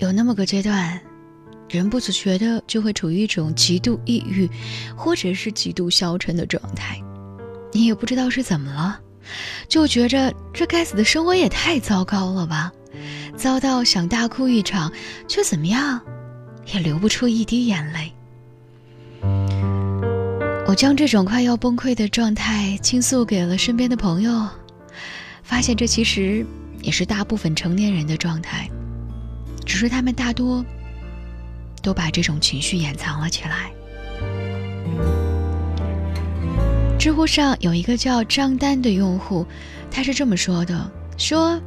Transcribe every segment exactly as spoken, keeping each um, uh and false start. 有那么个阶段，人不自觉的就会处于一种极度抑郁或者是极度消沉的状态，你也不知道是怎么了，就觉着这该死的生活也太糟糕了吧，糟到想大哭一场，却怎么样也流不出一滴眼泪。我将这种快要崩溃的状态倾诉给了身边的朋友，发现这其实也是大部分成年人的状态，只是他们大多都把这种情绪掩藏了起来。知乎上有一个叫张丹的用户，他是这么说的，说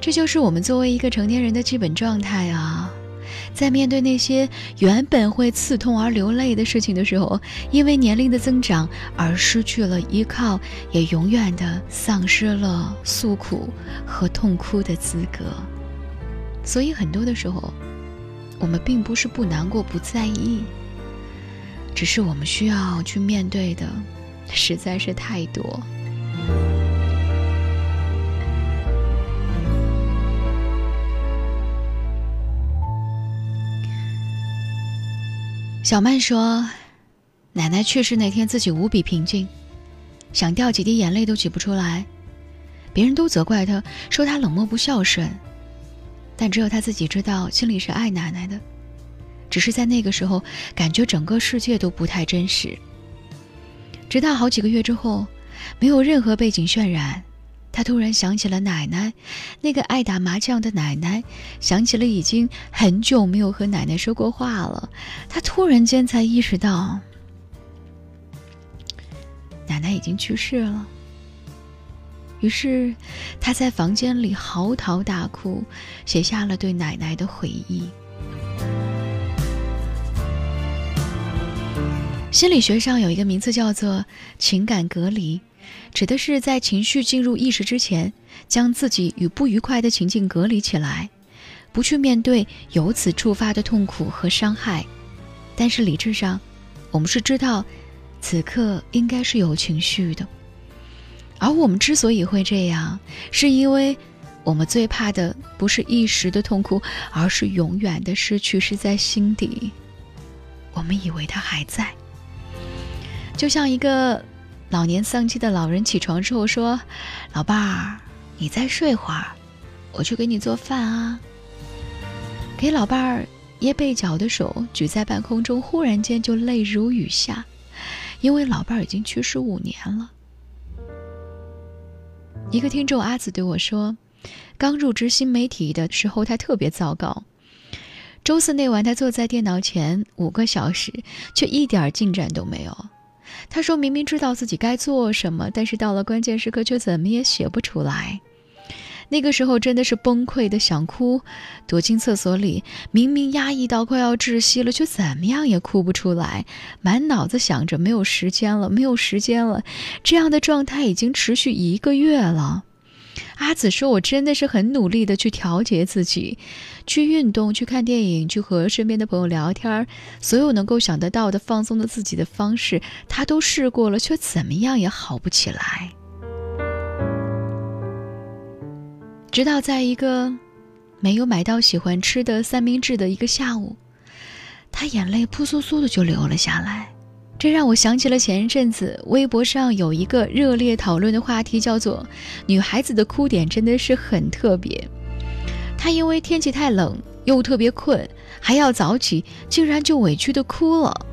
这就是我们作为一个成年人的基本状态啊，在面对那些原本会刺痛而流泪的事情的时候，因为年龄的增长而失去了依靠，也永远的丧失了诉苦和痛哭的资格。所以很多的时候，我们并不是不难过不在意，只是我们需要去面对的实在是太多。小曼说，奶奶去世那天自己无比平静，想掉几滴眼泪都挤不出来，别人都责怪她，说她冷漠不孝顺，但只有她自己知道心里是爱奶奶的，只是在那个时候感觉整个世界都不太真实。直到好几个月之后，没有任何背景渲染，她突然想起了奶奶，那个爱打麻将的奶奶，想起了已经很久没有和奶奶说过话了。她突然间才意识到，奶奶已经去世了。于是她在房间里嚎啕大哭，写下了对奶奶的回忆。心理学上有一个名字叫做情感隔离，指的是在情绪进入意识之前，将自己与不愉快的情境隔离起来，不去面对由此触发的痛苦和伤害。但是理智上，我们是知道此刻应该是有情绪的，而我们之所以会这样，是因为我们最怕的不是一时的痛苦，而是永远的失去，是在心底我们以为它还在。就像一个老年丧妻的老人起床之后说，老伴儿你再睡会儿，我去给你做饭啊，给老伴儿掖被角的手举在半空中忽然间就泪如雨下，因为老伴儿已经去世五年了。一个听众阿紫对我说，刚入职新媒体的时候他特别糟糕，周四那晚他坐在电脑前五个小时却一点进展都没有。他说明明知道自己该做什么，但是到了关键时刻却怎么也写不出来。那个时候真的是崩溃的想哭，躲进厕所里，明明压抑到快要窒息了，却怎么样也哭不出来，满脑子想着没有时间了，没有时间了。这样的状态已经持续一个月了。阿紫说，我真的是很努力的去调节自己，去运动，去看电影，去和身边的朋友聊天，所有能够想得到的放松的自己的方式他都试过了，却怎么样也好不起来。直到在一个没有买到喜欢吃的三明治的一个下午，他眼泪扑簌簌的就流了下来。这让我想起了前一阵子微博上有一个热烈讨论的话题，叫做女孩子的哭点真的是很特别。她因为天气太冷又特别困还要早起，竟然就委屈的哭了，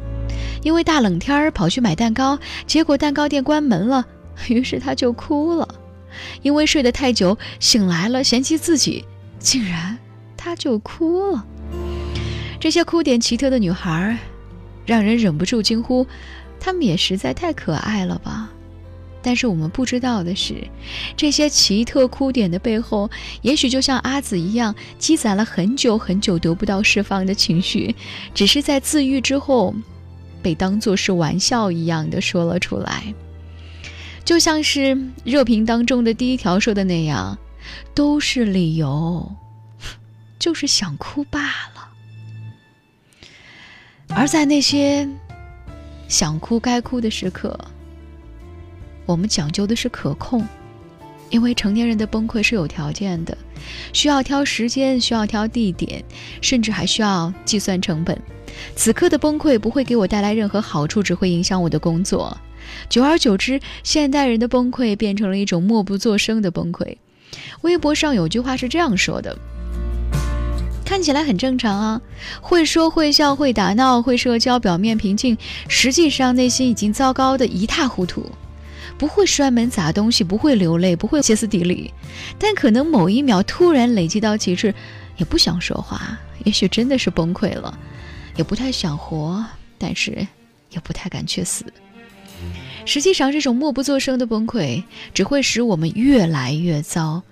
因为大冷天儿跑去买蛋糕，结果蛋糕店关门了，于是她就哭了，因为睡得太久醒来了嫌弃自己，竟然她就哭了。这些哭点奇特的女孩让人忍不住惊呼，她们也实在太可爱了吧。但是我们不知道的是，这些奇特哭点的背后，也许就像阿紫一样积攒了很久很久得不到释放的情绪，只是在自愈之后被当作是玩笑一样的说了出来。就像是热评当中的第一条说的那样，都是理由，就是想哭罢了。而在那些想哭该哭的时刻，我们讲究的是可控，因为成年人的崩溃是有条件的，需要挑时间，需要挑地点，甚至还需要计算成本。此刻的崩溃不会给我带来任何好处，只会影响我的工作。久而久之，现代人的崩溃变成了一种默不作声的崩溃。微博上有句话是这样说的：看起来很正常啊，会说会笑会打闹会社交，表面平静，实际上内心已经糟糕的一塌糊涂。不会摔门砸东西，不会流泪，不会歇斯底里，但可能某一秒突然累积到极致，也不想说话，也许真的是崩溃了，也不太想活，但是也不太敢去死。实际上，这种默不作声的崩溃只会使我们越来越糟。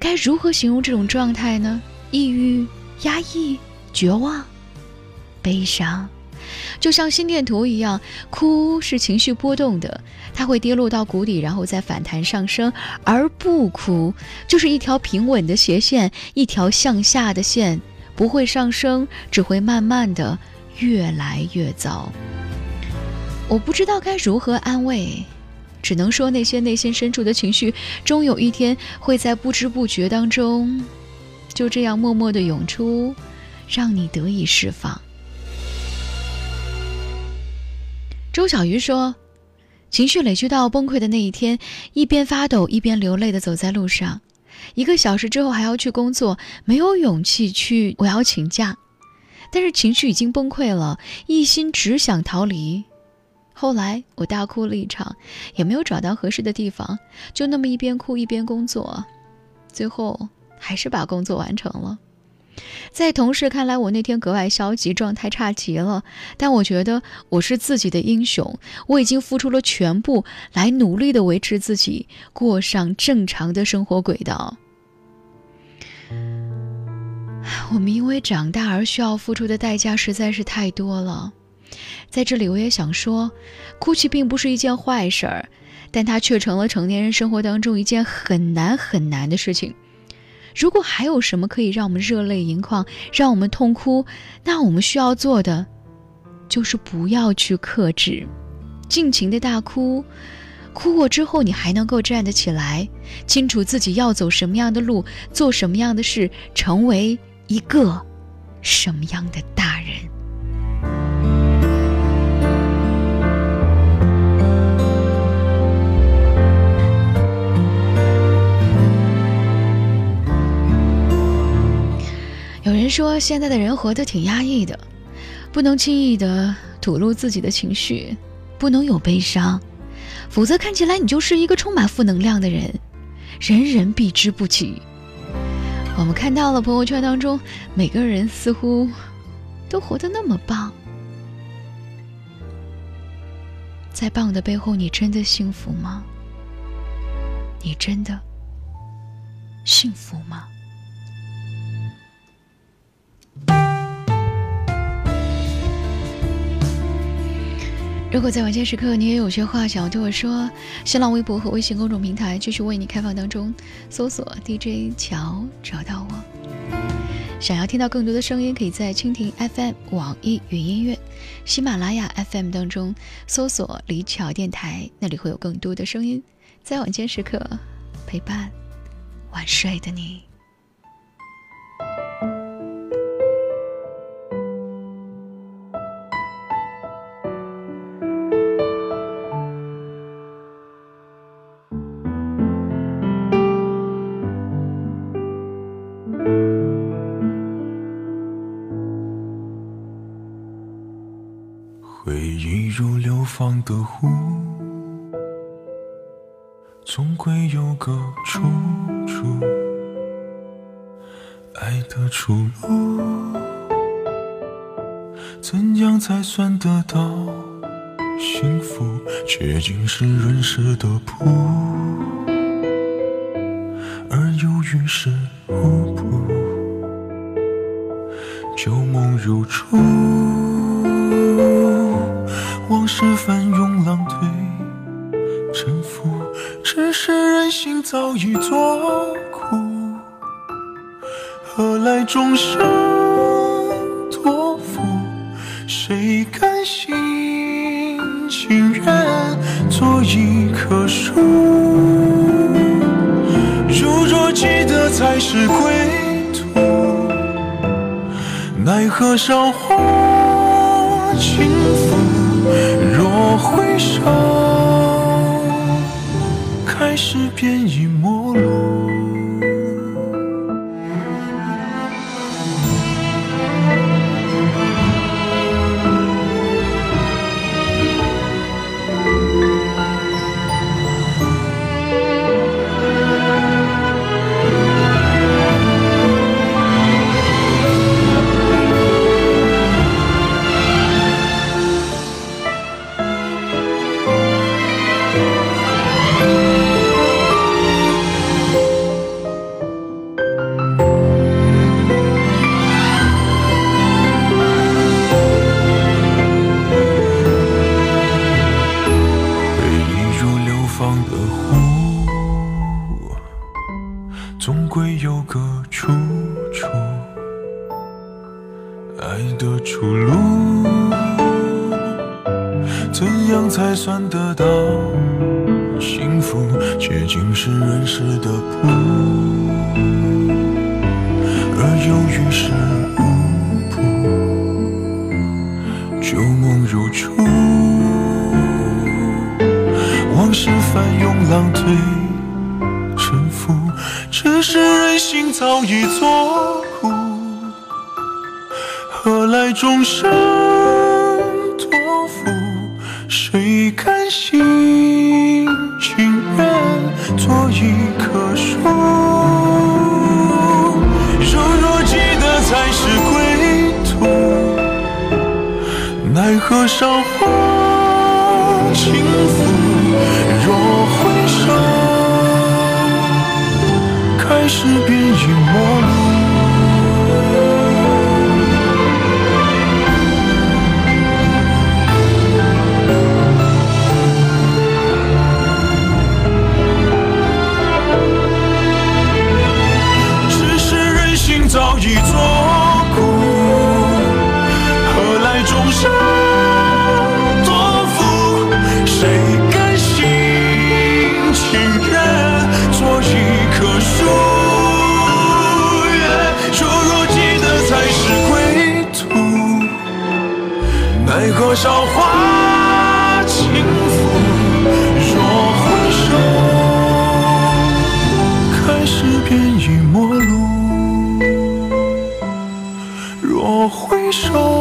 该如何形容这种状态呢？抑郁、压抑、绝望、悲伤，就像心电图一样，哭是情绪波动的，它会跌落到谷底，然后再反弹上升，而不哭就是一条平稳的斜线，一条向下的线，不会上升，只会慢慢的越来越糟。我不知道该如何安慰，只能说那些内心深处的情绪，终有一天会在不知不觉当中，就这样默默地涌出，让你得以释放。周小鱼说，情绪累积到崩溃的那一天，一边发抖一边流泪地走在路上，一个小时之后还要去工作，没有勇气去我要请假，但是情绪已经崩溃了，一心只想逃离。后来我大哭了一场，也没有找到合适的地方，就那么一边哭一边工作，最后还是把工作完成了。在同事看来，我那天格外消极，状态差极了，但我觉得我是自己的英雄，我已经付出了全部，来努力地维持自己，过上正常的生活轨道。我们因为长大而需要付出的代价实在是太多了。在这里我也想说，哭泣并不是一件坏事儿，但它却成了成年人生活当中一件很难很难的事情。如果还有什么可以让我们热泪盈眶，让我们痛哭，那我们需要做的就是不要去克制，尽情的大哭，哭过之后你还能够站得起来，清楚自己要走什么样的路，做什么样的事，成为一个什么样的大人。有人说，现在的人活得挺压抑的，不能轻易的吐露自己的情绪，不能有悲伤，否则看起来你就是一个充满负能量的人，人人避之不及。我们看到了朋友圈当中每个人似乎都活得那么棒，在棒的背后，你真的幸福吗？你真的幸福吗？如果在晚间时刻你也有些话想要对我说，新浪微博和微信公众平台继续为你开放当中，搜索 D J 乔找到我。想要听到更多的声音，可以在蜻蜓 F M、 网易云音乐、喜马拉雅 F M 当中搜索李巧电台，那里会有更多的声音在晚间时刻陪伴晚睡的你。回忆如流放的湖，总归有个出处，爱的出路怎样才算得到幸福，却竟是润湿的布，而忧郁是无补，旧梦如初，往事翻涌，浪推沉浮，只是人心早已作苦，何来众生托付，谁甘心情愿做一棵树。是归途，奈何韶华轻拂。若回首，开始便已没落。 若回首，开始便已没落。若回首。